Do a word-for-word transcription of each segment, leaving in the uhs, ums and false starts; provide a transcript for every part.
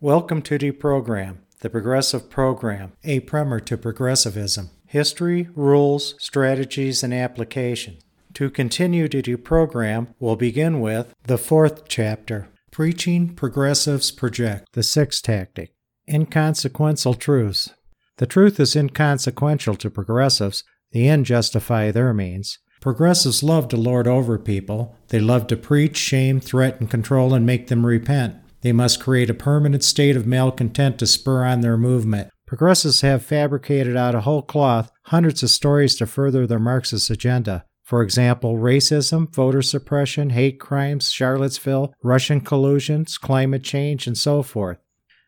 Welcome to the program, the Progressive Program, a primer to progressivism, history, rules, strategies, and applications. To continue to the program, we'll begin with the fourth chapter, Preaching Progressives Project, the sixth tactic, inconsequential truths. The truth is inconsequential to progressives. The end justify their means. Progressives love to lord over people. They love to preach, shame, threaten, control, and make them repent. They must create a permanent state of malcontent to spur on their movement. Progressives have fabricated out of whole cloth hundreds of stories to further their Marxist agenda. For example, racism, voter suppression, hate crimes, Charlottesville, Russian collusions, climate change, and so forth.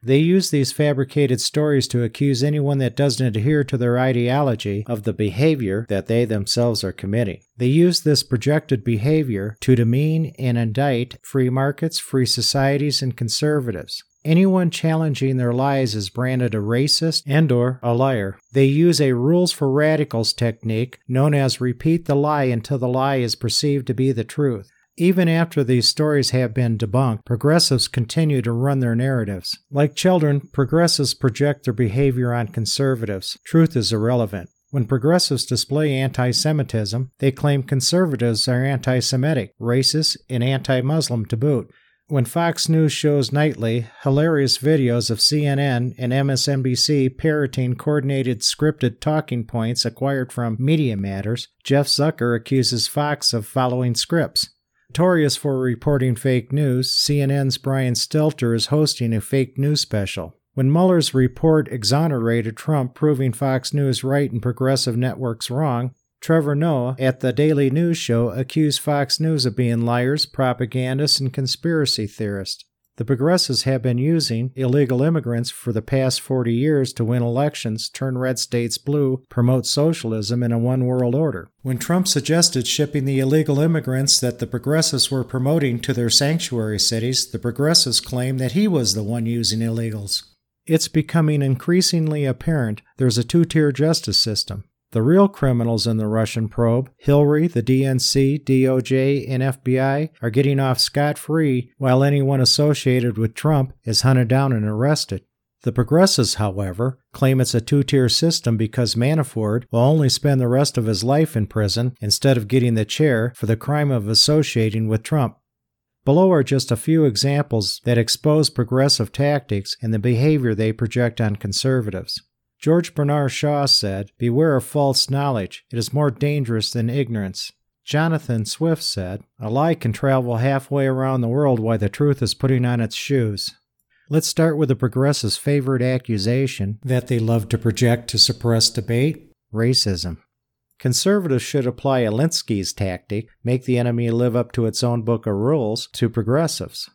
They use these fabricated stories to accuse anyone that doesn't adhere to their ideology of the behavior that they themselves are committing. They use this projected behavior to demean and indict free markets, free societies, and conservatives. Anyone challenging their lies is branded a racist and or a liar. They use a Rules for Radicals technique known as repeat the lie until the lie is perceived to be the truth. Even after these stories have been debunked, progressives continue to run their narratives. Like children, progressives project their behavior on conservatives. Truth is irrelevant. When progressives display anti-Semitism, they claim conservatives are anti-Semitic, racist, and anti-Muslim to boot. When Fox News shows nightly hilarious videos of C N N and M S N B C parroting coordinated scripted talking points acquired from Media Matters, Jeff Zucker accuses Fox of following scripts. Notorious for reporting fake news, C N N's Brian Stelter is hosting a fake news special. When Mueller's report exonerated Trump, proving Fox News right and progressive networks wrong, Trevor Noah at The Daily Show accused Fox News of being liars, propagandists, and conspiracy theorists. The progressives have been using illegal immigrants for the past forty years to win elections, turn red states blue, promote socialism in a one-world order. When Trump suggested shipping the illegal immigrants that the progressives were promoting to their sanctuary cities, the progressives claimed that he was the one using illegals. It's becoming increasingly apparent there's a two-tier justice system. The real criminals in the Russian probe, Hillary, the D N C, D O J, and F B I, are getting off scot-free, while anyone associated with Trump is hunted down and arrested. The progressives, however, claim it's a two-tier system because Manafort will only spend the rest of his life in prison instead of getting the chair for the crime of associating with Trump. Below are just a few examples that expose progressive tactics and the behavior they project on conservatives. George Bernard Shaw said, "Beware of false knowledge. It is more dangerous than ignorance." Jonathan Swift said, "A lie can travel halfway around the world while the truth is putting on its shoes." Let's start with the progressives' favorite accusation that they love to project to suppress debate, racism. Conservatives should apply Alinsky's tactic, make the enemy live up to its own book of rules, to progressives.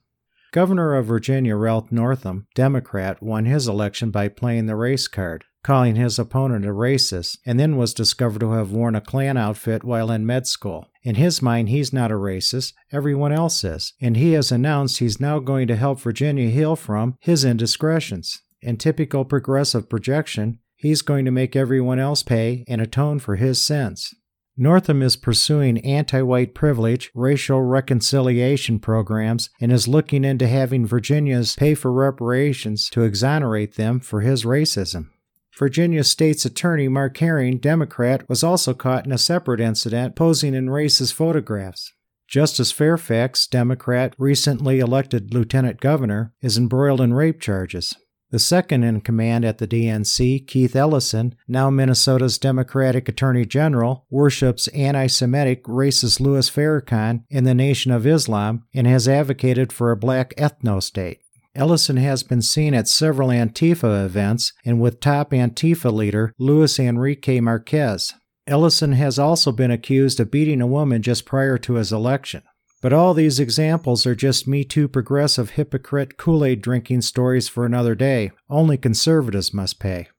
Governor of Virginia Ralph Northam, Democrat, won his election by playing the race card, calling his opponent a racist, and then was discovered to have worn a Klan outfit while in med school. In his mind, he's not a racist, everyone else is, and he has announced he's now going to help Virginia heal from his indiscretions. In typical progressive projection, he's going to make everyone else pay and atone for his sins. Northam is pursuing anti-white privilege, racial reconciliation programs, and is looking into having Virginians pay for reparations to exonerate them for his racism. Virginia State's Attorney Mark Herring, Democrat, was also caught in a separate incident posing in racist photographs. Justice Fairfax, Democrat, recently elected lieutenant governor, is embroiled in rape charges. The second in command at the D N C, Keith Ellison, now Minnesota's Democratic Attorney General, worships anti-Semitic racist Louis Farrakhan in the Nation of Islam and has advocated for a black ethno-state. Ellison has been seen at several Antifa events and with top Antifa leader Luis Enrique Marquez. Ellison has also been accused of beating a woman just prior to his election. But all these examples are just Me Too progressive hypocrite Kool-Aid drinking stories for another day. Only conservatives must pay.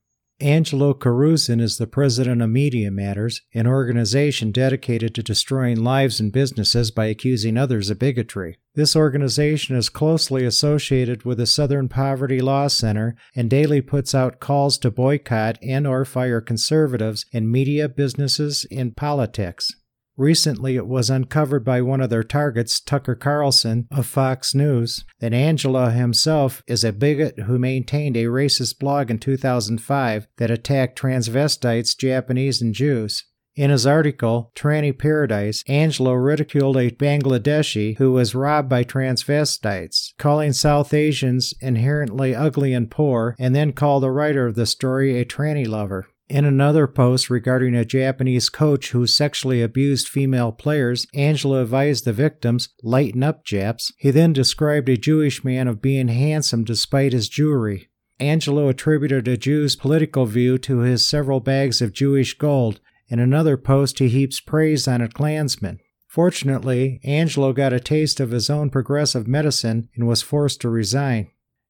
Angelo Caruzan is the president of Media Matters, an organization dedicated to destroying lives and businesses by accusing others of bigotry. This organization is closely associated with the Southern Poverty Law Center and daily puts out calls to boycott and or fire conservatives in media, businesses, and politics. Recently, it was uncovered by one of their targets, Tucker Carlson of Fox News, that Angela himself is a bigot who maintained a racist blog in two thousand five that attacked transvestites, Japanese, and Jews. In his article, Tranny Paradise, Angelo ridiculed a Bangladeshi who was robbed by transvestites, calling South Asians inherently ugly and poor, and then called the writer of the story a tranny lover. In another post regarding a Japanese coach who sexually abused female players, Angelo advised the victims, "Lighten up, Japs." He then described a Jewish man of being handsome despite his Jewry. Angelo attributed a Jew's political view to his several bags of Jewish gold. In another post, he heaps praise on a Klansman. Fortunately, Angelo got a taste of his own progressive medicine and was forced to resign.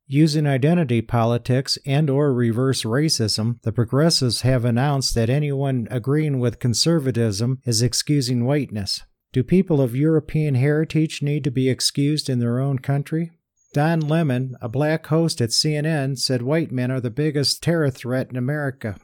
Using identity politics and or reverse racism, the progressives have announced that anyone agreeing with conservatism is excusing whiteness. Do people of European heritage need to be excused in their own country? Don Lemon, a black host at C N N, said white men are the biggest terror threat in America.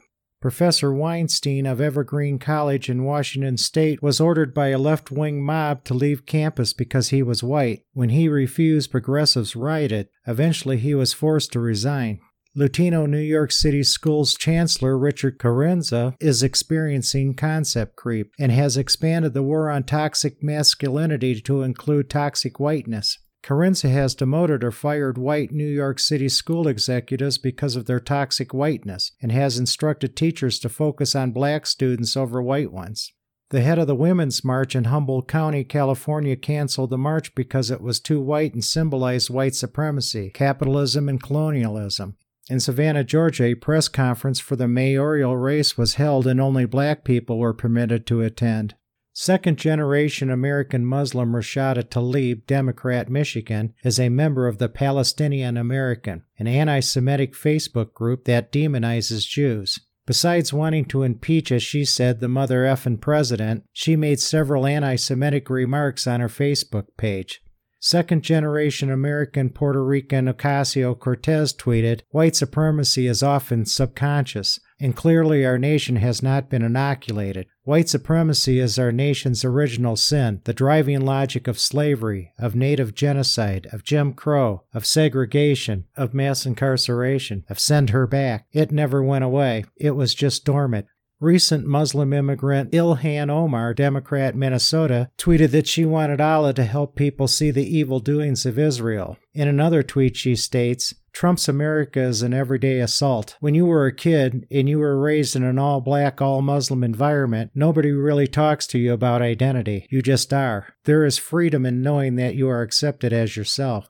Professor Weinstein of Evergreen College in Washington State was ordered by a left-wing mob to leave campus because he was white. When he refused, progressives rioted. Eventually, he was forced to resign. Latino New York City Schools Chancellor Richard Carranza is experiencing concept creep and has expanded the war on toxic masculinity to include toxic whiteness. Carranza has demoted or fired white New York City school executives because of their toxic whiteness and has instructed teachers to focus on black students over white ones. The head of the Women's March in Humboldt County, California, canceled the march because it was too white and symbolized white supremacy, capitalism, and colonialism. In Savannah, Georgia, a press conference for the mayoral race was held and only black people were permitted to attend. Second-generation American Muslim Rashida Tlaib, Democrat, Michigan, is a member of the Palestinian American, an anti-Semitic Facebook group that demonizes Jews. Besides wanting to impeach, as she said, the mother effin' president, she made several anti-Semitic remarks on her Facebook page. Second-generation American Puerto Rican Ocasio-Cortez tweeted, "White supremacy is often subconscious, and clearly our nation has not been inoculated. White supremacy is our nation's original sin, the driving logic of slavery, of Native genocide, of Jim Crow, of segregation, of mass incarceration, of send her back. It never went away. It was just dormant." Recent Muslim immigrant Ilhan Omar, Democrat, Minnesota, tweeted that she wanted Allah to help people see the evil doings of Israel. In another tweet, she states, "Trump's America is an everyday assault. When you were a kid and you were raised in an all-black, all-Muslim environment, nobody really talks to you about identity. You just are. There is freedom in knowing that you are accepted as yourself."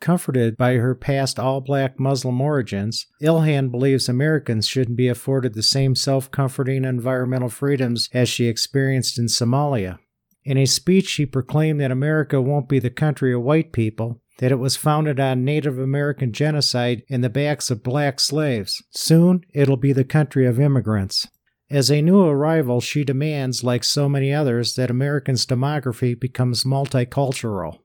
Comforted by her past all-black Muslim origins, Ilhan believes Americans shouldn't be afforded the same self-comforting environmental freedoms as she experienced in Somalia. In a speech, she proclaimed that America won't be the country of white people, that it was founded on Native American genocide and the backs of black slaves. Soon, it'll be the country of immigrants. As a new arrival, she demands, like so many others, that Americans' demography becomes multicultural.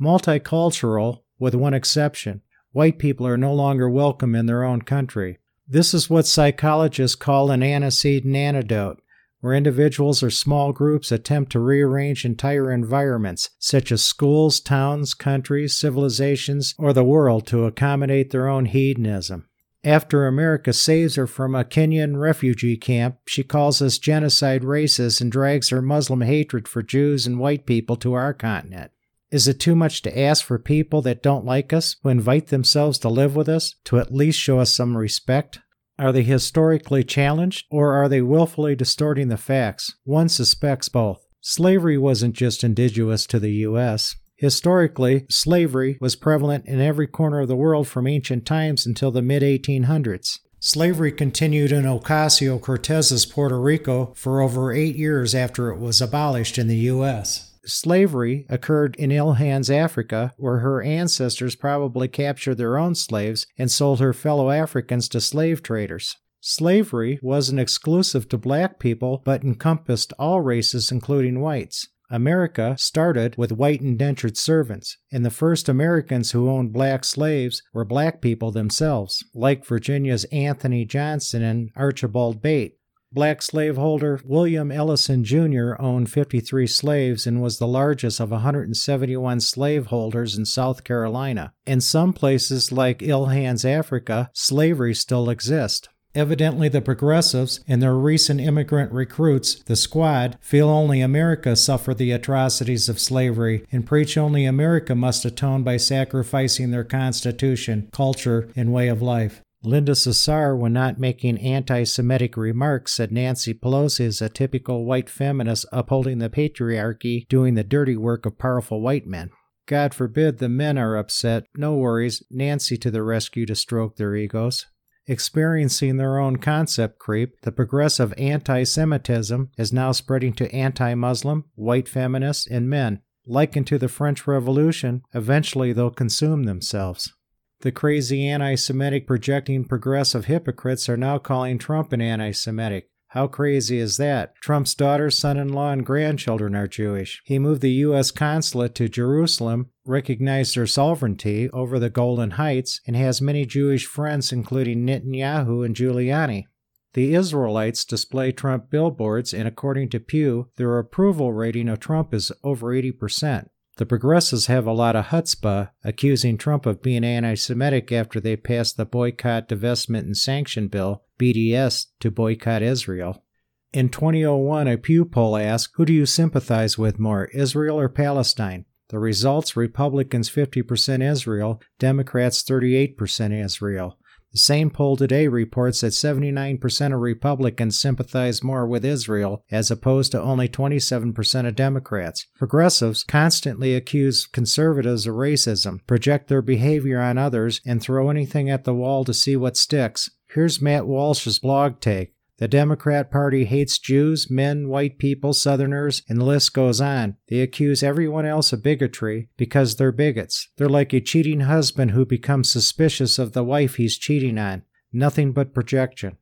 Multicultural, with one exception. White people are no longer welcome in their own country. This is what psychologists call an antecedent antidote, where individuals or small groups attempt to rearrange entire environments, such as schools, towns, countries, civilizations, or the world, to accommodate their own hedonism. After America saves her from a Kenyan refugee camp, she calls us genocide racists and drags her Muslim hatred for Jews and white people to our continent. Is it too much to ask for people that don't like us, who invite themselves to live with us, to at least show us some respect? Are they historically challenged, or are they willfully distorting the facts? One suspects both. Slavery wasn't just indigenous to the U S Historically, slavery was prevalent in every corner of the world from ancient times until the mid eighteen hundreds. Slavery continued in Ocasio-Cortez's Puerto Rico for over eight years after it was abolished in the U S Slavery occurred in Ilhan's Africa, where her ancestors probably captured their own slaves and sold her fellow Africans to slave traders. Slavery wasn't exclusive to black people, but encompassed all races, including whites. America started with white indentured servants, and the first Americans who owned black slaves were black people themselves, like Virginia's Anthony Johnson and Archibald Bate. Black slaveholder William Ellison Junior owned fifty-three slaves and was the largest of one hundred seventy-one slaveholders in South Carolina. In some places, like Ill Hands, Africa, slavery still exists. Evidently, the progressives and their recent immigrant recruits, the Squad, feel only America suffered the atrocities of slavery and preach only America must atone by sacrificing their constitution, culture, and way of life. Linda Cesar, when not making anti-Semitic remarks, said Nancy Pelosi is a typical white feminist upholding the patriarchy, doing the dirty work of powerful white men. God forbid the men are upset. No worries. Nancy to the rescue to stroke their egos. Experiencing their own concept creep, the progressive anti-Semitism is now spreading to anti-Muslim, white feminists, and men. Likened to the French Revolution, eventually they'll consume themselves. The crazy anti-Semitic projecting progressive hypocrites are now calling Trump an anti-Semitic. How crazy is that? Trump's daughter, son-in-law, and grandchildren are Jewish. He moved the U S consulate to Jerusalem, recognized their sovereignty over the Golan Heights, and has many Jewish friends, including Netanyahu and Giuliani. The Israelites display Trump billboards, and according to Pew, their approval rating of Trump is over eighty percent. The progressives have a lot of chutzpah, accusing Trump of being anti-Semitic after they passed the Boycott, Divestment, and Sanction Bill, B D S, to boycott Israel. In twenty oh one, a Pew poll asked, who do you sympathize with more, Israel or Palestine? The results, Republicans fifty percent Israel, Democrats thirty-eight percent Israel. The same poll today reports that seventy-nine percent of Republicans sympathize more with Israel as opposed to only twenty-seven percent of Democrats. Progressives constantly accuse conservatives of racism, project their behavior on others, and throw anything at the wall to see what sticks. Here's Matt Walsh's blog take. The Democrat Party hates Jews, men, white people, Southerners, and the list goes on. They accuse everyone else of bigotry because they're bigots. They're like a cheating husband who becomes suspicious of the wife he's cheating on. Nothing but projection.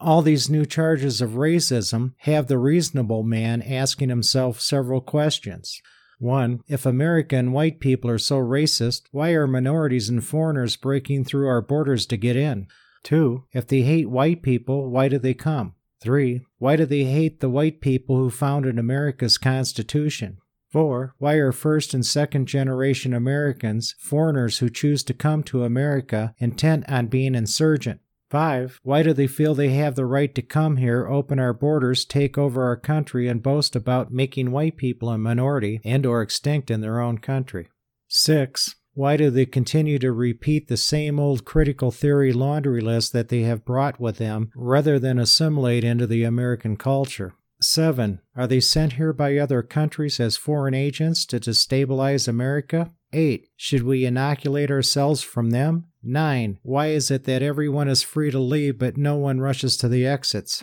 All these new charges of racism have the reasonable man asking himself several questions. One, if America and white people are so racist, why are minorities and foreigners breaking through our borders to get in? Two, if they hate white people, why do they come? Three, why do they hate the white people who founded America's Constitution? Four, why are first and second generation Americans, foreigners who choose to come to America, intent on being insurgent? Five, why do they feel they have the right to come here, open our borders, take over our country, and boast about making white people a minority and or extinct in their own country? Six, why do they continue to repeat the same old critical theory laundry list that they have brought with them rather than assimilate into the American culture? Seven. Are they sent here by other countries as foreign agents to destabilize America? Eight. Should we inoculate ourselves from them? Nine. Why is it that everyone is free to leave but no one rushes to the exits?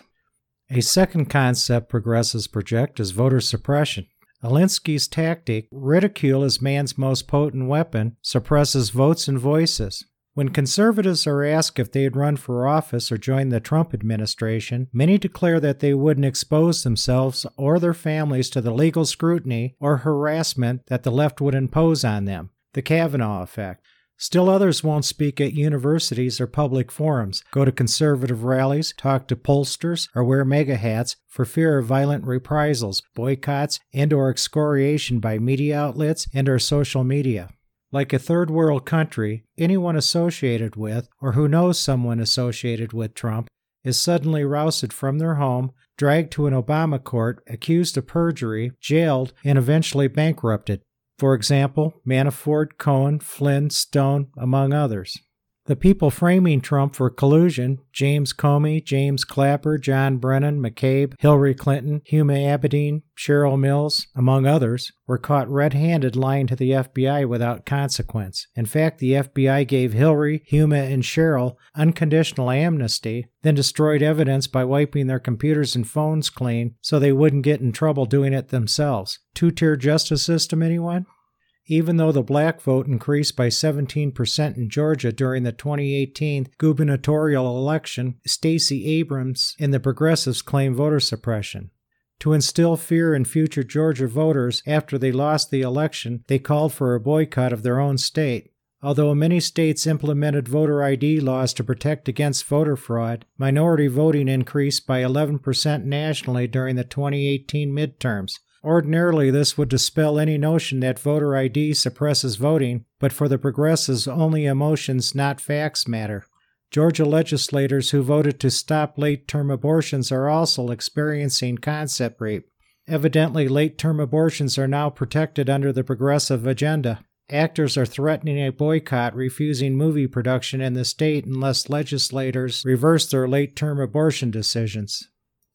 A second concept progressives project is voter suppression. Alinsky's tactic, ridicule is man's most potent weapon, suppresses votes and voices. When conservatives are asked if they'd run for office or join the Trump administration, many declare that they wouldn't expose themselves or their families to the legal scrutiny or harassment that the left would impose on them, the Kavanaugh effect. Still others won't speak at universities or public forums, go to conservative rallies, talk to pollsters, or wear mega hats for fear of violent reprisals, boycotts, and or excoriation by media outlets and or social media. Like a third world country, anyone associated with, or who knows someone associated with Trump, is suddenly rousted from their home, dragged to an Obama court, accused of perjury, jailed, and eventually bankrupted. For example, Manafort, Cohen, Flynn, Stone, among others. The people framing Trump for collusion, James Comey, James Clapper, John Brennan, McCabe, Hillary Clinton, Huma Abedin, Cheryl Mills, among others, were caught red-handed lying to the F B I without consequence. In fact, the F B I gave Hillary, Huma, and Cheryl unconditional amnesty, then destroyed evidence by wiping their computers and phones clean so they wouldn't get in trouble doing it themselves. Two-tier justice system, anyone? Even though the black vote increased by seventeen percent in Georgia during the twenty eighteen gubernatorial election, Stacey Abrams and the progressives claim voter suppression. To instill fear in future Georgia voters after they lost the election, they called for a boycott of their own state. Although many states implemented voter I D laws to protect against voter fraud, minority voting increased by eleven percent nationally during the twenty eighteen midterms. Ordinarily, this would dispel any notion that voter I D suppresses voting, but for the progressives, only emotions, not facts, matter. Georgia legislators who voted to stop late-term abortions are also experiencing concept rape. Evidently, late-term abortions are now protected under the progressive agenda. Actors are threatening a boycott, refusing movie production in the state unless legislators reverse their late-term abortion decisions.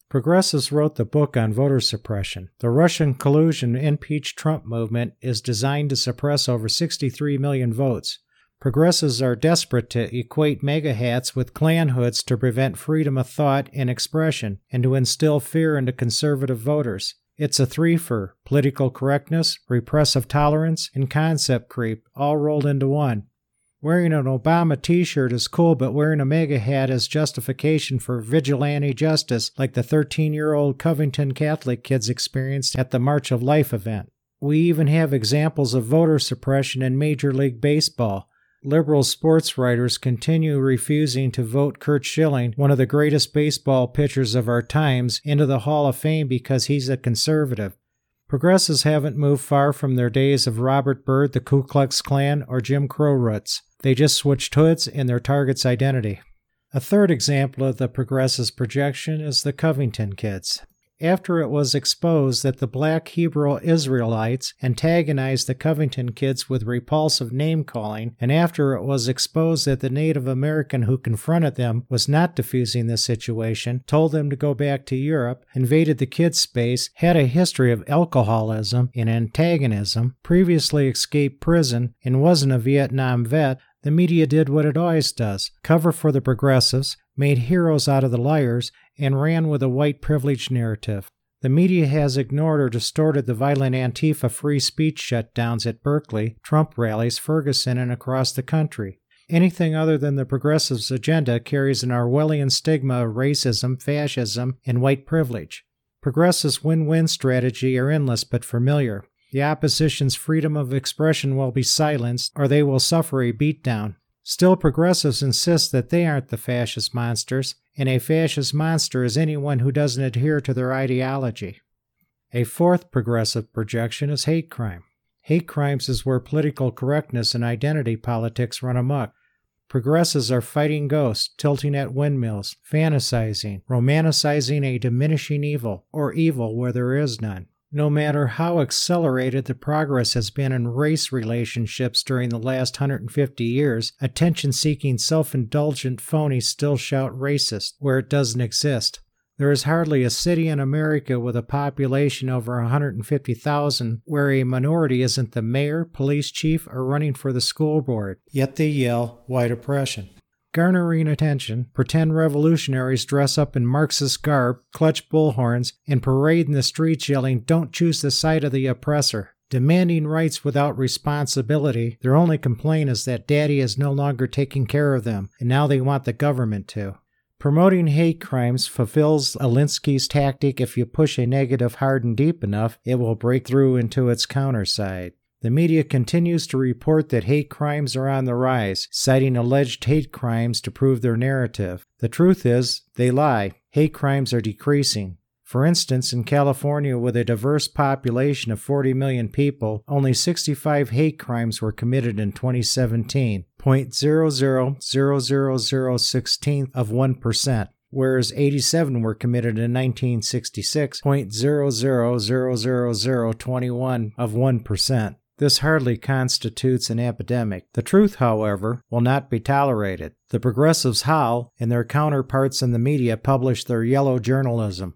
Progressives wrote the book on voter suppression. The Russian collusion impeach Trump movement is designed to suppress over sixty-three million votes. Progressives are desperate to equate mega hats with Klan hoods to prevent freedom of thought and expression, and to instill fear into conservative voters. It's a threefer: political correctness, repressive tolerance, and concept creep, all rolled into one. Wearing an Obama t-shirt is cool, but wearing a mega hat is justification for vigilante justice, like the thirteen-year-old Covington Catholic kids experienced at the March of Life event. We even have examples of voter suppression in Major League Baseball. Liberal sports writers continue refusing to vote Curt Schilling, one of the greatest baseball pitchers of our times, into the Hall of Fame because he's a conservative. Progressives haven't moved far from their days of Robert Byrd, the Ku Klux Klan, or Jim Crow roots. They just switched hoods and their target's identity. A third example of the progressives' projection is the Covington kids. After it was exposed that the black Hebrew Israelites antagonized the Covington kids with repulsive name-calling, and after it was exposed that the Native American who confronted them was not defusing the situation, told them to go back to Europe, invaded the kids' space, had a history of alcoholism and antagonism, previously escaped prison, and wasn't a Vietnam vet, the media did what it always does: cover for the progressives, made heroes out of the liars, and ran with a white privilege narrative. The media has ignored or distorted the violent Antifa free speech shutdowns at Berkeley, Trump rallies, Ferguson, and across the country. Anything other than the progressives' agenda carries an Orwellian stigma of racism, fascism, and white privilege. Progressives' win-win strategy are endless but familiar. The opposition's freedom of expression will be silenced, or they will suffer a beatdown. Still, progressives insist that they aren't the fascist monsters, and a fascist monster is anyone who doesn't adhere to their ideology. A fourth progressive projection is hate crime. Hate crimes is where political correctness and identity politics run amok. Progressives are fighting ghosts, tilting at windmills, fantasizing, romanticizing a diminishing evil, or evil where there is none. No matter how accelerated the progress has been in race relationships during the last one hundred fifty years, attention-seeking, self-indulgent phonies still shout racist where it doesn't exist. There is hardly a city in America with a population over one hundred fifty thousand where a minority isn't the mayor, police chief, or running for the school board. Yet they yell white oppression. Garnering attention, pretend revolutionaries dress up in Marxist garb, clutch bullhorns, and parade in the streets yelling, "Don't choose the side of the oppressor." Demanding rights without responsibility, their only complaint is that daddy is no longer taking care of them, and now they want the government to. Promoting hate crimes fulfills Alinsky's tactic: if you push a negative hard and deep enough, it will break through into its counterside. The media continues to report that hate crimes are on the rise, citing alleged hate crimes to prove their narrative. The truth is, they lie. Hate crimes are decreasing. For instance, in California, with a diverse population of forty million people, only sixty-five hate crimes were committed in twenty seventeen, zero point zero zero zero zero zero one six of one percent. Whereas eighty-seven were committed in nineteen sixty-six, zero point zero zero zero zero zero two one of one percent. This hardly constitutes an epidemic. The truth, however, will not be tolerated. The progressives howl, and their counterparts in the media publish their yellow journalism.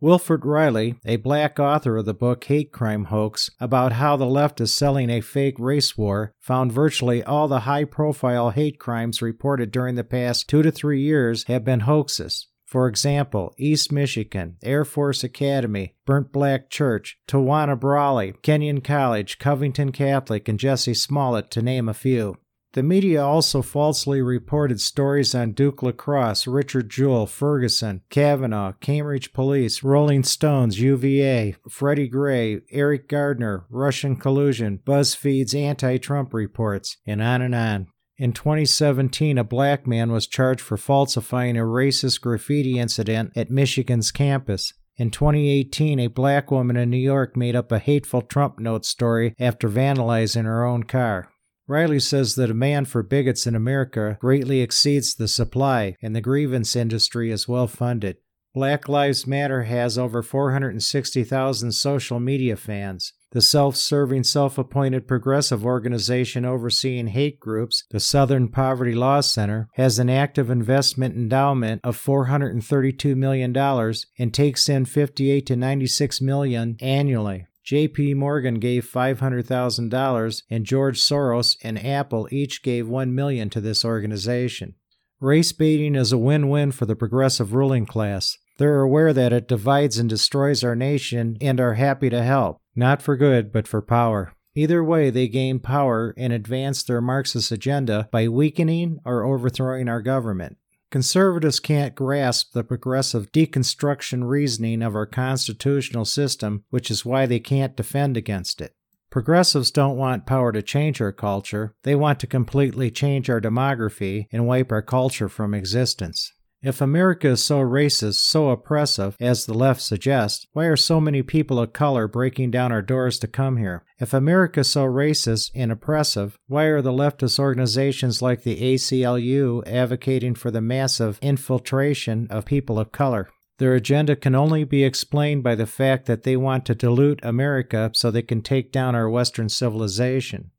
Wilford Riley, a black author of the book Hate Crime Hoax, about how the left is selling a fake race war, found virtually all the high-profile hate crimes reported during the past two to three years have been hoaxes. For example, East Michigan, Air Force Academy, Burnt Black Church, Tawana Brawley, Kenyon College, Covington Catholic, and Jesse Smollett, to name a few. The media also falsely reported stories on Duke lacrosse, Richard Jewell, Ferguson, Kavanaugh, Cambridge Police, Rolling Stones, U V A, Freddie Gray, Eric Gardner, Russian collusion, BuzzFeed's anti-Trump reports, and on and on. In twenty seventeen, a black man was charged for falsifying a racist graffiti incident at Michigan's campus. In twenty eighteen, a black woman in New York made up a hateful Trump note story after vandalizing her own car. Riley says the demand for bigots in America greatly exceeds the supply, and the grievance industry is well-funded. Black Lives Matter has over four hundred sixty thousand social media fans. The self-serving, self-appointed progressive organization overseeing hate groups, the Southern Poverty Law Center, has an active investment endowment of four hundred thirty-two million dollars and takes in fifty-eight to ninety-six million dollars annually. J P. Morgan gave five hundred thousand dollars, and George Soros and Apple each gave one million dollars to this organization. Race baiting is a win-win for the progressive ruling class. They're aware that it divides and destroys our nation and are happy to help. Not for good, but for power. Either way, they gain power and advance their Marxist agenda by weakening or overthrowing our government. Conservatives can't grasp the progressive deconstruction reasoning of our constitutional system, which is why they can't defend against it. Progressives don't want power to change our culture. They want to completely change our demography and wipe our culture from existence. If America is so racist, so oppressive, as the left suggests, why are so many people of color breaking down our doors to come here? If America is so racist and oppressive, why are the leftist organizations like the A C L U advocating for the massive infiltration of people of color? Their agenda can only be explained by the fact that they want to dilute America so they can take down our Western civilization.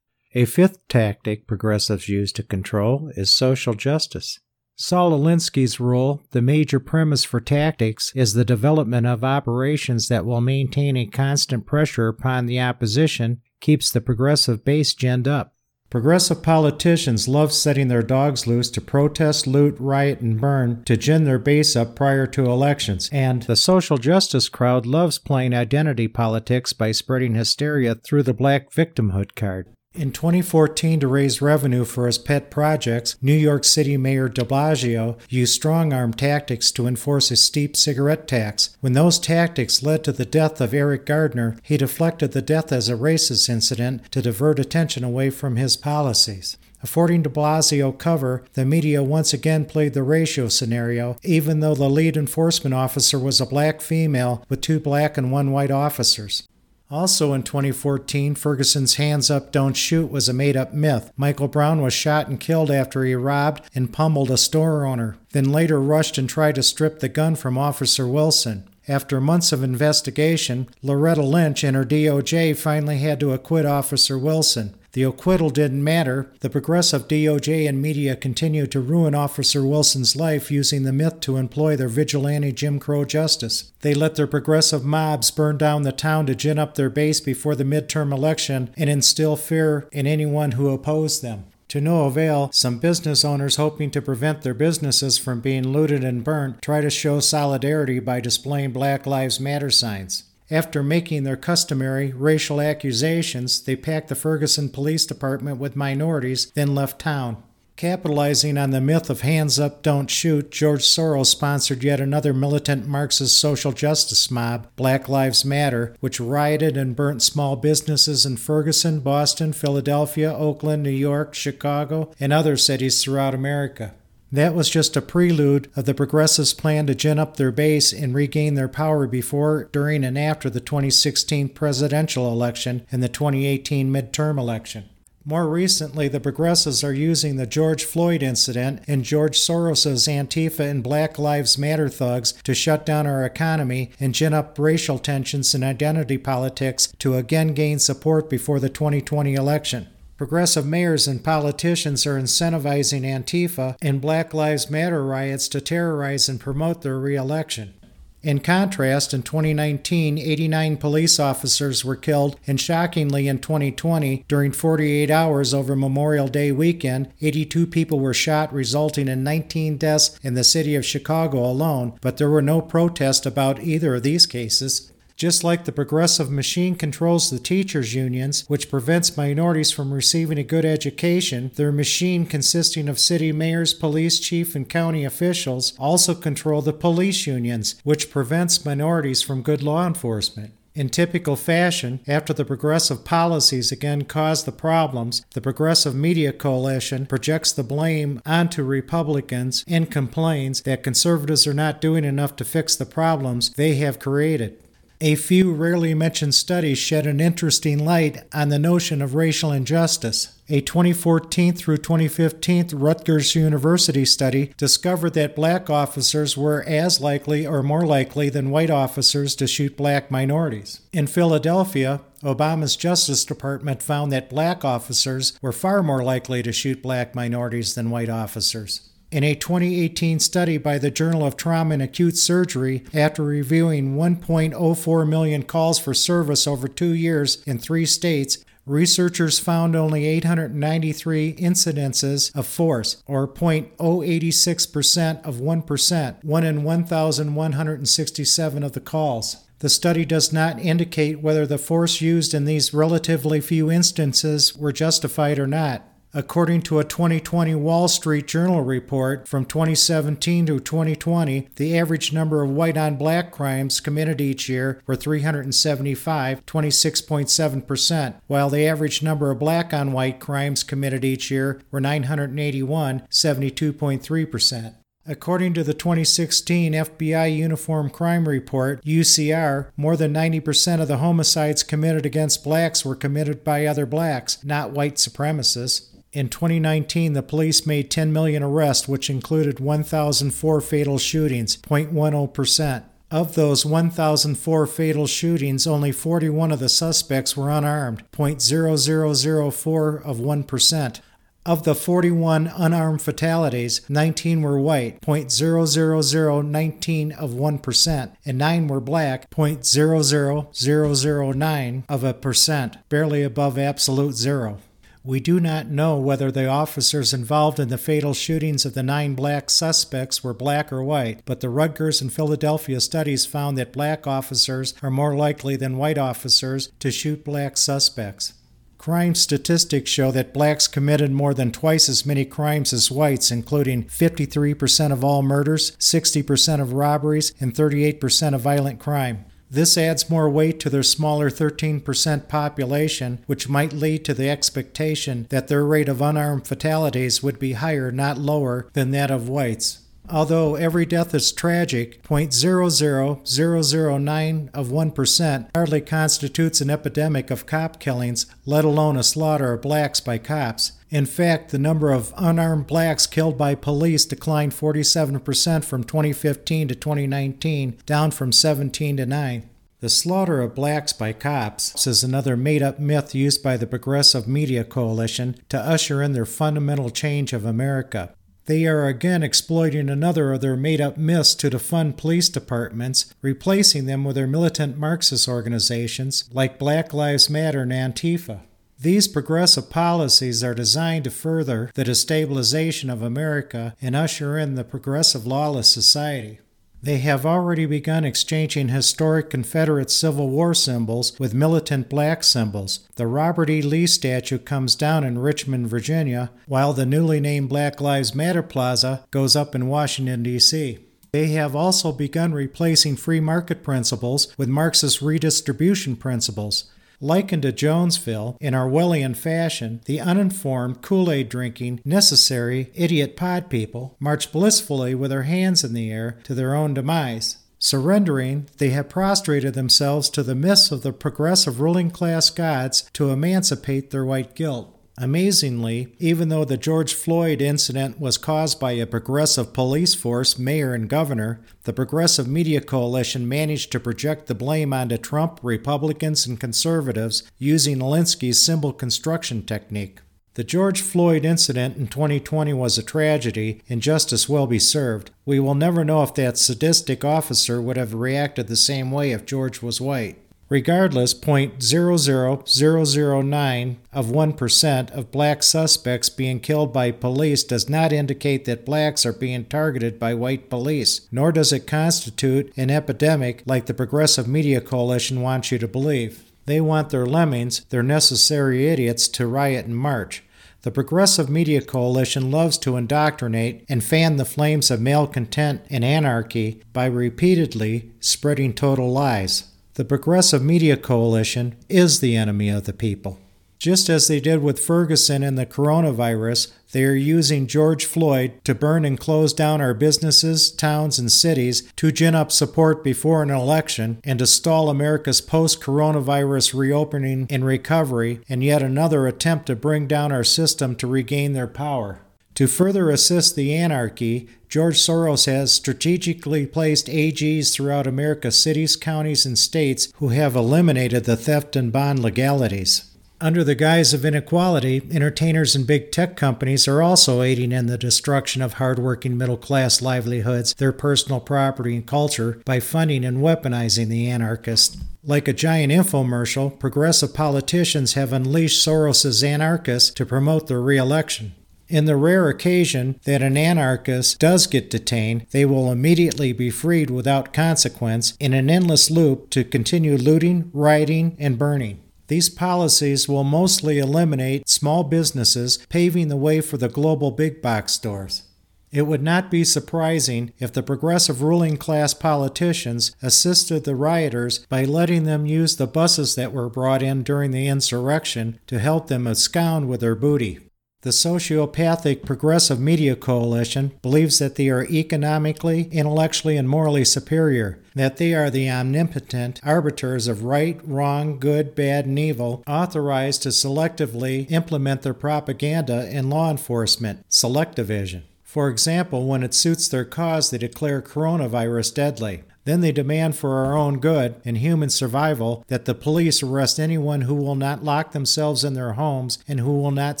A fifth tactic progressives use to control is social justice. Saul Alinsky's rule, the major premise for tactics, is the development of operations that will maintain a constant pressure upon the opposition, keeps the progressive base ginned up. Progressive politicians love setting their dogs loose to protest, loot, riot, and burn to gin their base up prior to elections, and the social justice crowd loves playing identity politics by spreading hysteria through the black victimhood card. In twenty fourteen, to raise revenue for his pet projects, New York City Mayor de Blasio used strong-arm tactics to enforce a steep cigarette tax. When those tactics led to the death of Eric Gardner, he deflected the death as a racist incident to divert attention away from his policies. Affording de Blasio cover, the media once again played the ratio scenario, even though the lead enforcement officer was a black female with two black and one white officers. Also in twenty fourteen, Ferguson's hands up, don't shoot was a made-up myth. Michael Brown was shot and killed after he robbed and pummeled a store owner, then later rushed and tried to strip the gun from Officer Wilson. After months of investigation, Loretta Lynch and her D O J finally had to acquit Officer Wilson. The acquittal didn't matter. The progressive D O J and media continued to ruin Officer Wilson's life using the myth to employ their vigilante Jim Crow justice. They let their progressive mobs burn down the town to gin up their base before the midterm election and instill fear in anyone who opposed them. To no avail, some business owners hoping to prevent their businesses from being looted and burnt try to show solidarity by displaying Black Lives Matter signs. After making their customary racial accusations, they packed the Ferguson Police Department with minorities, then left town. Capitalizing on the myth of hands up, don't shoot, George Soros sponsored yet another militant Marxist social justice mob, Black Lives Matter, which rioted and burnt small businesses in Ferguson, Boston, Philadelphia, Oakland, New York, Chicago, and other cities throughout America. That was just a prelude of the progressives' plan to gin up their base and regain their power before, during, and after the twenty sixteen presidential election and the twenty eighteen midterm election. More recently, the progressives are using the George Floyd incident and George Soros' Antifa and Black Lives Matter thugs to shut down our economy and gin up racial tensions and identity politics to again gain support before the twenty twenty election. Progressive mayors and politicians are incentivizing Antifa and Black Lives Matter riots to terrorize and promote their re-election. In contrast, in twenty nineteen, eighty-nine police officers were killed, and shockingly in twenty twenty, during forty-eight hours over Memorial Day weekend, eighty-two people were shot, resulting in nineteen deaths in the city of Chicago alone, but there were no protests about either of these cases. just like the progressive machine controls the teachers' unions, which prevents minorities from receiving a good education, their machine consisting of city mayors, police chief, and county officials also control the police unions, which prevents minorities from good law enforcement. In typical fashion, after the progressive policies again caused the problems, the progressive media coalition projects the blame onto Republicans and complains that conservatives are not doing enough to fix the problems they have created. A few rarely mentioned studies shed an interesting light on the notion of racial injustice. A twenty fourteen through twenty fifteen Rutgers University study discovered that black officers were as likely or more likely than white officers to shoot black minorities. In Philadelphia, Obama's Justice Department found that black officers were far more likely to shoot black minorities than white officers. In a twenty eighteen study by the Journal of Trauma and Acute Surgery, after reviewing one point oh four million calls for service over two years in three states, researchers found only eight hundred ninety-three incidences of force, or zero point zero eight six percent of one percent, one in one thousand one hundred sixty-seven of the calls. The study does not indicate whether the force used in these relatively few instances were justified or not. According to a twenty twenty Wall Street Journal report, from twenty seventeen to twenty twenty, the average number of white-on-black crimes committed each year were three hundred seventy-five, twenty-six point seven percent, while the average number of black-on-white crimes committed each year were nine hundred eighty-one, seventy-two point three percent. According to the twenty sixteen F B I Uniform Crime Report, U C R, more than ninety percent of the homicides committed against blacks were committed by other blacks, not white supremacists. In twenty nineteen, the police made ten million arrests, which included one thousand four fatal shootings, zero point one zero percent. Of those one thousand four fatal shootings, only forty-one of the suspects were unarmed, zero point zero zero zero four of one percent. Of the forty-one unarmed fatalities, nineteen were white, zero point zero zero zero one nine of one percent, and nine were black, zero point zero zero zero zero nine of a percent, barely above absolute zero. We do not know whether the officers involved in the fatal shootings of the nine black suspects were black or white, but the Rutgers and Philadelphia studies found that black officers are more likely than white officers to shoot black suspects. Crime statistics show that blacks committed more than twice as many crimes as whites, including fifty-three percent of all murders, sixty percent of robberies, and thirty-eight percent of violent crime. This adds more weight to their smaller thirteen percent population, which might lead to the expectation that their rate of unarmed fatalities would be higher, not lower, than that of whites. Although every death is tragic, zero point zero zero zero zero nine of one percent hardly constitutes an epidemic of cop killings, let alone a slaughter of blacks by cops. In fact, the number of unarmed blacks killed by police declined forty-seven percent from twenty fifteen to twenty nineteen, down from seventeen to nine. The slaughter of blacks by cops is another made-up myth used by the progressive media coalition to usher in their fundamental change of America. They are again exploiting another of their made-up myths to defund police departments, replacing them with their militant Marxist organizations like Black Lives Matter and Antifa. These progressive policies are designed to further the destabilization of America and usher in the progressive lawless society. They have already begun exchanging historic Confederate Civil War symbols with militant black symbols. The Robert E. Lee statue comes down in Richmond, Virginia, while the newly named Black Lives Matter Plaza goes up in Washington, D C They have also begun replacing free market principles with Marxist redistribution principles. Likened to Jonesville, in Orwellian fashion, the uninformed, Kool-Aid drinking, necessary, idiot pod people march blissfully with their hands in the air to their own demise. Surrendering, they have prostrated themselves to the myths of the progressive ruling class gods to emancipate their white guilt. Amazingly, even though the George Floyd incident was caused by a progressive police force, mayor, and governor, the progressive media coalition managed to project the blame onto Trump, Republicans, and conservatives using Alinsky's symbol construction technique. The George Floyd incident in twenty twenty was a tragedy, and justice will be served. We will never know if that sadistic officer would have reacted the same way if George was white. Regardless, zero point zero zero zero zero nine of one percent of black suspects being killed by police does not indicate that blacks are being targeted by white police, nor does it constitute an epidemic like the Progressive Media Coalition wants you to believe. They want their lemmings, their necessary idiots, to riot and march. The Progressive Media Coalition loves to indoctrinate and fan the flames of malcontent and anarchy by repeatedly spreading total lies. The Progressive Media Coalition is the enemy of the people. Just as they did with Ferguson and the coronavirus, they are using George Floyd to burn and close down our businesses, towns, and cities, to gin up support before an election, and to stall America's post-coronavirus reopening and recovery, and yet another attempt to bring down our system to regain their power. To further assist the anarchy, George Soros has strategically placed A Gs throughout America's cities, counties, and states who have eliminated the theft and bond legalities. Under the guise of inequality, entertainers and big tech companies are also aiding in the destruction of hardworking middle-class livelihoods, their personal property, and culture by funding and weaponizing the anarchists. Like a giant infomercial, progressive politicians have unleashed Soros's anarchists to promote their re-election. In the rare occasion that an anarchist does get detained, they will immediately be freed without consequence in an endless loop to continue looting, rioting, and burning. These policies will mostly eliminate small businesses, paving the way for the global big box stores. It would not be surprising if the progressive ruling class politicians assisted the rioters by letting them use the buses that were brought in during the insurrection to help them abscond with their booty. The sociopathic Progressive Media Coalition believes that they are economically, intellectually, and morally superior, that they are the omnipotent arbiters of right, wrong, good, bad, and evil, authorized to selectively implement their propaganda in law enforcement, selectivision. For example, when it suits their cause, they declare coronavirus deadly. Then they demand for our own good and human survival that the police arrest anyone who will not lock themselves in their homes and who will not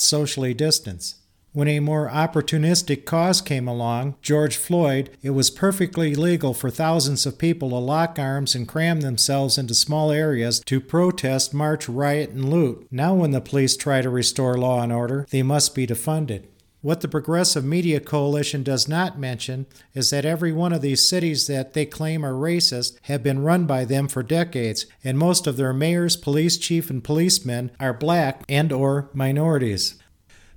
socially distance. When a more opportunistic cause came along, George Floyd, it was perfectly legal for thousands of people to lock arms and cram themselves into small areas to protest, march, riot, and loot. Now when the police try to restore law and order, they must be defunded. What the Progressive Media Coalition does not mention is that every one of these cities that they claim are racist have been run by them for decades, and most of their mayors, police chief, and policemen are black and or minorities.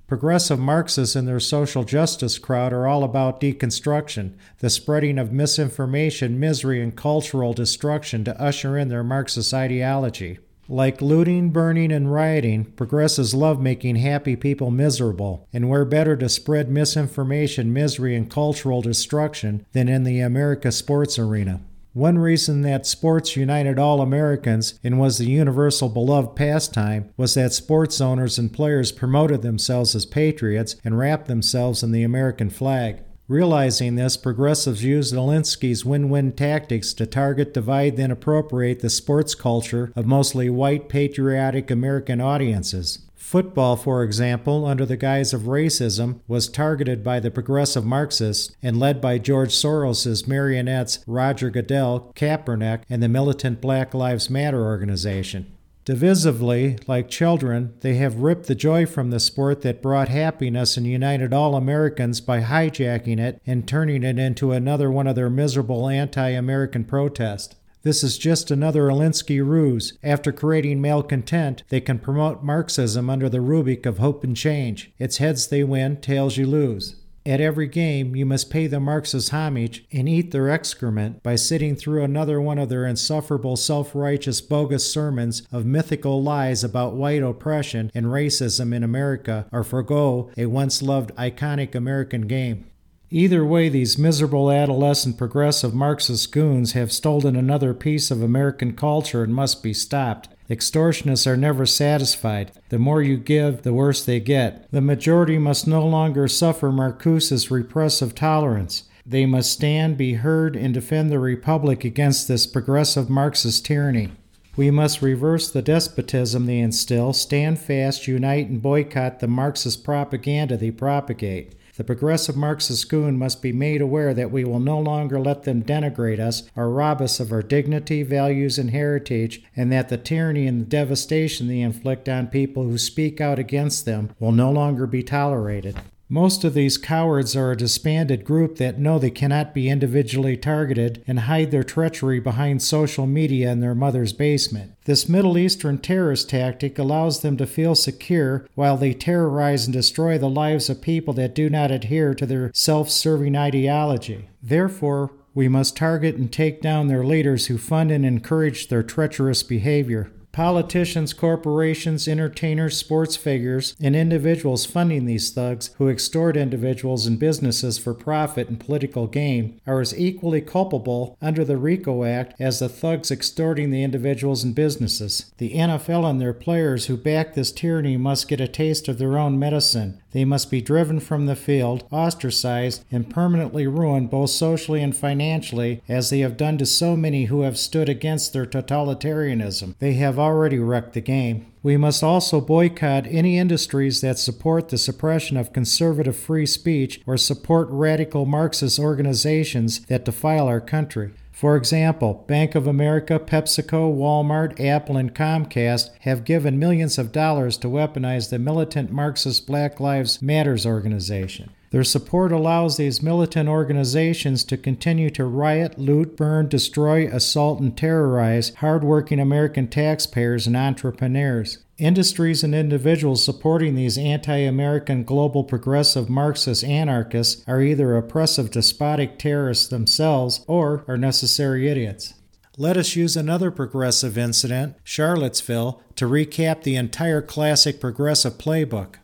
Progressive Marxists and their social justice crowd are all about deconstruction, the spreading of misinformation, misery, and cultural destruction to usher in their Marxist ideology. Like looting, burning, and rioting, progressives love making happy people miserable, and where better to spread misinformation, misery, and cultural destruction than in the America sports arena. One reason that sports united all Americans and was the universal beloved pastime was that sports owners and players promoted themselves as patriots and wrapped themselves in the American flag. Realizing this, progressives used Alinsky's win-win tactics to target, divide, then appropriate the sports culture of mostly white, patriotic American audiences. Football, for example, under the guise of racism, was targeted by the progressive Marxists and led by George Soros's marionettes Roger Goodell, Kaepernick, and the militant Black Lives Matter organization. Divisively, like children, they have ripped the joy from the sport that brought happiness and united all Americans by hijacking it and turning it into another one of their miserable anti-American protests. This is just another Alinsky ruse. After creating malcontent, they can promote Marxism under the rubric of hope and change. It's heads they win, tails you lose. At every game, you must pay the Marxists homage and eat their excrement by sitting through another one of their insufferable, self-righteous, bogus sermons of mythical lies about white oppression and racism in America, or forgo a once-loved, iconic American game. Either way, these miserable adolescent progressive Marxist goons have stolen another piece of American culture and must be stopped. Extortionists are never satisfied. The more you give, the worse they get. The majority must no longer suffer Marcuse's repressive tolerance. They must stand, be heard, and defend the Republic against this progressive Marxist tyranny. We must reverse the despotism they instill, stand fast, unite, and boycott the Marxist propaganda they propagate. The progressive Marxist goon must be made aware that we will no longer let them denigrate us or rob us of our dignity, values, and heritage, and that the tyranny and the devastation they inflict on people who speak out against them will no longer be tolerated. Most of these cowards are a disbanded group that know they cannot be individually targeted and hide their treachery behind social media in their mother's basement. This Middle Eastern terrorist tactic allows them to feel secure while they terrorize and destroy the lives of people that do not adhere to their self-serving ideology. Therefore, we must target and take down their leaders who fund and encourage their treacherous behavior. Politicians, corporations, entertainers, sports figures, and individuals funding these thugs who extort individuals and businesses for profit and political gain are as equally culpable under the RICO Act as the thugs extorting the individuals and businesses. The N F L and their players who back this tyranny must get a taste of their own medicine. They must be driven from the field, ostracized, and permanently ruined both socially and financially, as they have done to so many who have stood against their totalitarianism. They have already wrecked the game. We must also boycott any industries that support the suppression of conservative free speech or support radical Marxist organizations that defile our country. For example, Bank of America, PepsiCo, Walmart, Apple, and Comcast have given millions of dollars to weaponize the militant Marxist Black Lives Matters organization. Their support allows these militant organizations to continue to riot, loot, burn, destroy, assault, and terrorize hardworking American taxpayers and entrepreneurs. Industries and individuals supporting these anti-American global progressive Marxist anarchists are either oppressive despotic terrorists themselves or are necessary idiots. Let us use another progressive incident, Charlottesville, to recap the entire classic progressive playbook.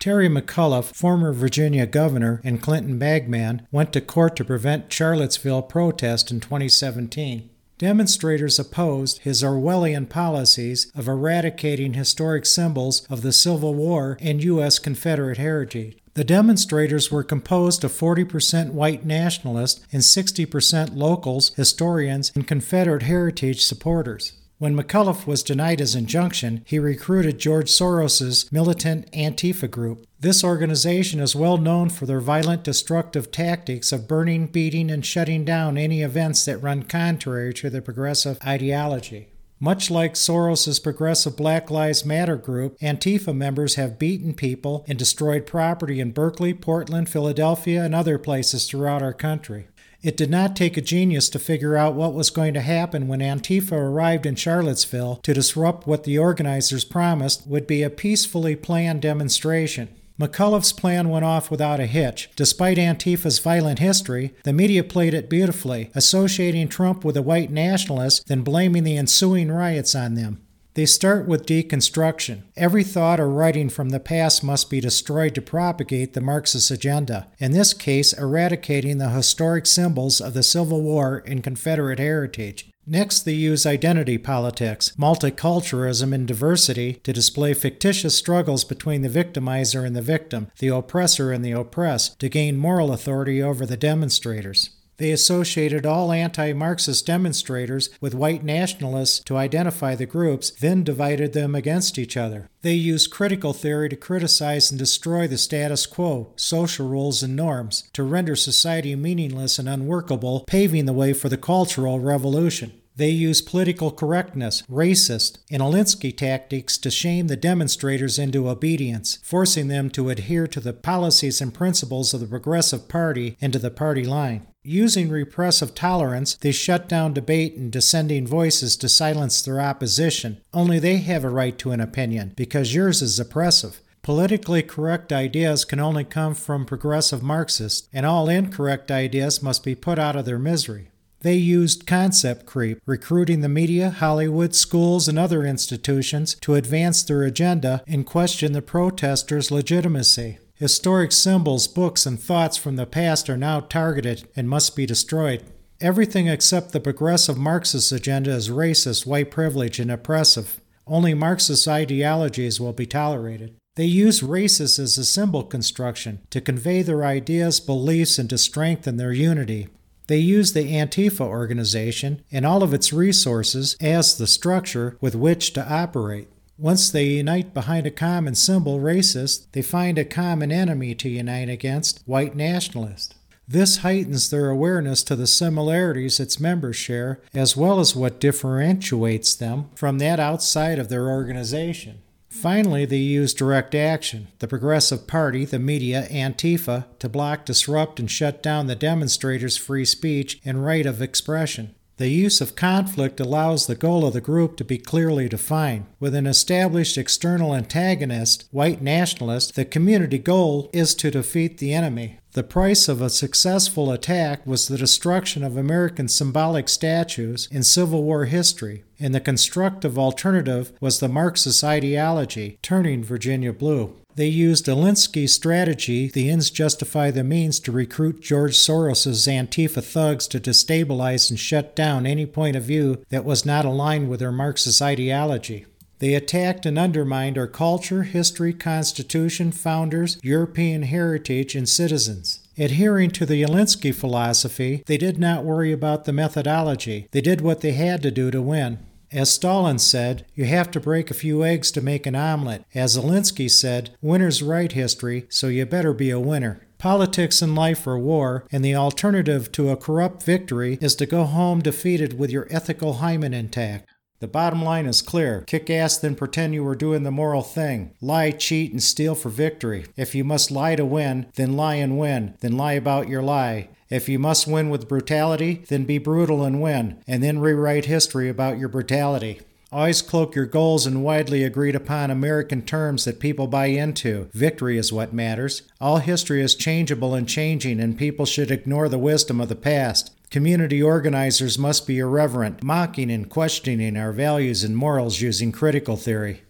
Terry McAuliffe, former Virginia governor and Clinton bagman, went to court to prevent Charlottesville protest in twenty seventeen. Demonstrators opposed his Orwellian policies of eradicating historic symbols of the Civil War and U S Confederate heritage. The demonstrators were composed of forty percent white nationalists and sixty percent locals, historians, and Confederate heritage supporters. When McAuliffe was denied his injunction, he recruited George Soros's militant Antifa group. This organization is well known for their violent, destructive tactics of burning, beating, and shutting down any events that run contrary to the progressive ideology. Much like Soros's progressive Black Lives Matter group, Antifa members have beaten people and destroyed property in Berkeley, Portland, Philadelphia, and other places throughout our country. It did not take a genius to figure out what was going to happen when Antifa arrived in Charlottesville to disrupt what the organizers promised would be a peacefully planned demonstration. McAuliffe's plan went off without a hitch. Despite Antifa's violent history, the media played it beautifully, associating Trump with the white nationalists, then blaming the ensuing riots on them. They start with deconstruction. Every thought or writing from the past must be destroyed to propagate the Marxist agenda, in this case eradicating the historic symbols of the Civil War and Confederate heritage. Next, they use identity politics, multiculturalism, and diversity to display fictitious struggles between the victimizer and the victim, the oppressor and the oppressed, to gain moral authority over the demonstrators. They associated all anti-Marxist demonstrators with white nationalists to identify the groups, then divided them against each other. They used critical theory to criticize and destroy the status quo, social rules, and norms, to render society meaningless and unworkable, paving the way for the Cultural Revolution. They used political correctness, racist, and Alinsky tactics to shame the demonstrators into obedience, forcing them to adhere to the policies and principles of the Progressive Party and to the party line. Using repressive tolerance, they shut down debate and dissenting voices to silence their opposition. Only they have a right to an opinion, because yours is oppressive. Politically correct ideas can only come from progressive Marxists, and all incorrect ideas must be put out of their misery. They used concept creep, recruiting the media, Hollywood, schools, and other institutions to advance their agenda and question the protesters' legitimacy. Historic symbols, books, and thoughts from the past are now targeted and must be destroyed. Everything except the progressive Marxist agenda is racist, white privilege, and oppressive. Only Marxist ideologies will be tolerated. They use racist as a symbol construction to convey their ideas, beliefs, and to strengthen their unity. They use the Antifa organization and all of its resources as the structure with which to operate. Once they unite behind a common symbol, racist, they find a common enemy to unite against, white nationalist. This heightens their awareness to the similarities its members share, as well as what differentiates them from that outside of their organization. Finally, they use direct action, the Progressive Party, the media, Antifa, to block, disrupt, and shut down the demonstrators' free speech and right of expression. The use of conflict allows the goal of the group to be clearly defined. With an established external antagonist, white nationalist, the community goal is to defeat the enemy. The price of a successful attack was the destruction of American symbolic statues in Civil War history, and the constructive alternative was the Marxist ideology, turning Virginia blue. They used Alinsky's strategy, the ends justify the means, to recruit George Soros's Antifa thugs to destabilize and shut down any point of view that was not aligned with their Marxist ideology. They attacked and undermined our culture, history, constitution, founders, European heritage, and citizens. Adhering to the Alinsky philosophy, they did not worry about the methodology. They did what they had to do to win. As Stalin said, you have to break a few eggs to make an omelet. As Alinsky said, winners write history, so you better be a winner. Politics and life are war, and the alternative to a corrupt victory is to go home defeated with your ethical hymen intact. The bottom line is clear. Kick ass, then pretend you were doing the moral thing. Lie, cheat, and steal for victory. If you must lie to win, then lie and win, then lie about your lie. If you must win with brutality, then be brutal and win, and then rewrite history about your brutality. Always cloak your goals in widely agreed upon American terms that people buy into. Victory is what matters. All history is changeable and changing, and people should ignore the wisdom of the past. Community organizers must be irreverent, mocking and questioning our values and morals using critical theory.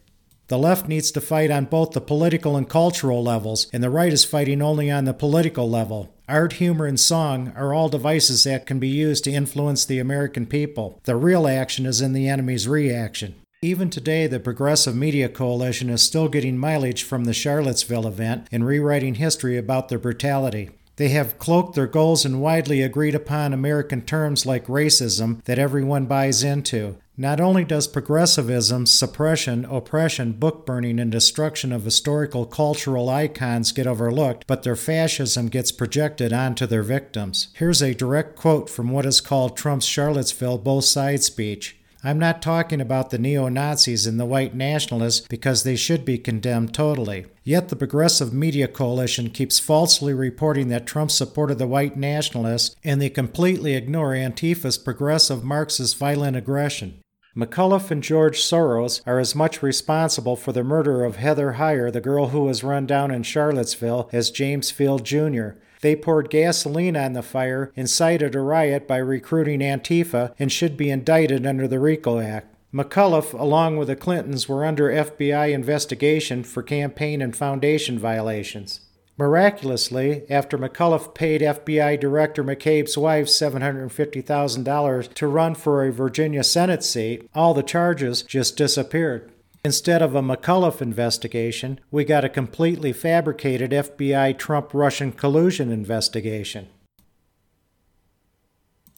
The left needs to fight on both the political and cultural levels, and the right is fighting only on the political level. Art, humor, and song are all devices that can be used to influence the American people. The real action is in the enemy's reaction. Even today, the Progressive Media Coalition is still getting mileage from the Charlottesville event and rewriting history about their brutality. They have cloaked their goals in widely agreed upon American terms like racism that everyone buys into. Not only does progressivism, suppression, oppression, book burning, and destruction of historical cultural icons get overlooked, but their fascism gets projected onto their victims. Here's a direct quote from what is called Trump's Charlottesville both sides speech. I'm not talking about the neo-Nazis and the white nationalists because they should be condemned totally. Yet the Progressive Media Coalition keeps falsely reporting that Trump supported the white nationalists, and they completely ignore Antifa's progressive Marxist violent aggression. McAuliffe and George Soros are as much responsible for the murder of Heather Heyer, the girl who was run down in Charlottesville, as James Field Junior They poured gasoline on the fire, incited a riot by recruiting Antifa, and should be indicted under the RICO Act. McAuliffe, along with the Clintons, were under F B I investigation for campaign and foundation violations. Miraculously, after McAuliffe paid F B I Director McCabe's wife seven hundred fifty thousand dollars to run for a Virginia Senate seat, all the charges just disappeared. Instead of a McAuliffe investigation, we got a completely fabricated F B I Trump-Russian collusion investigation.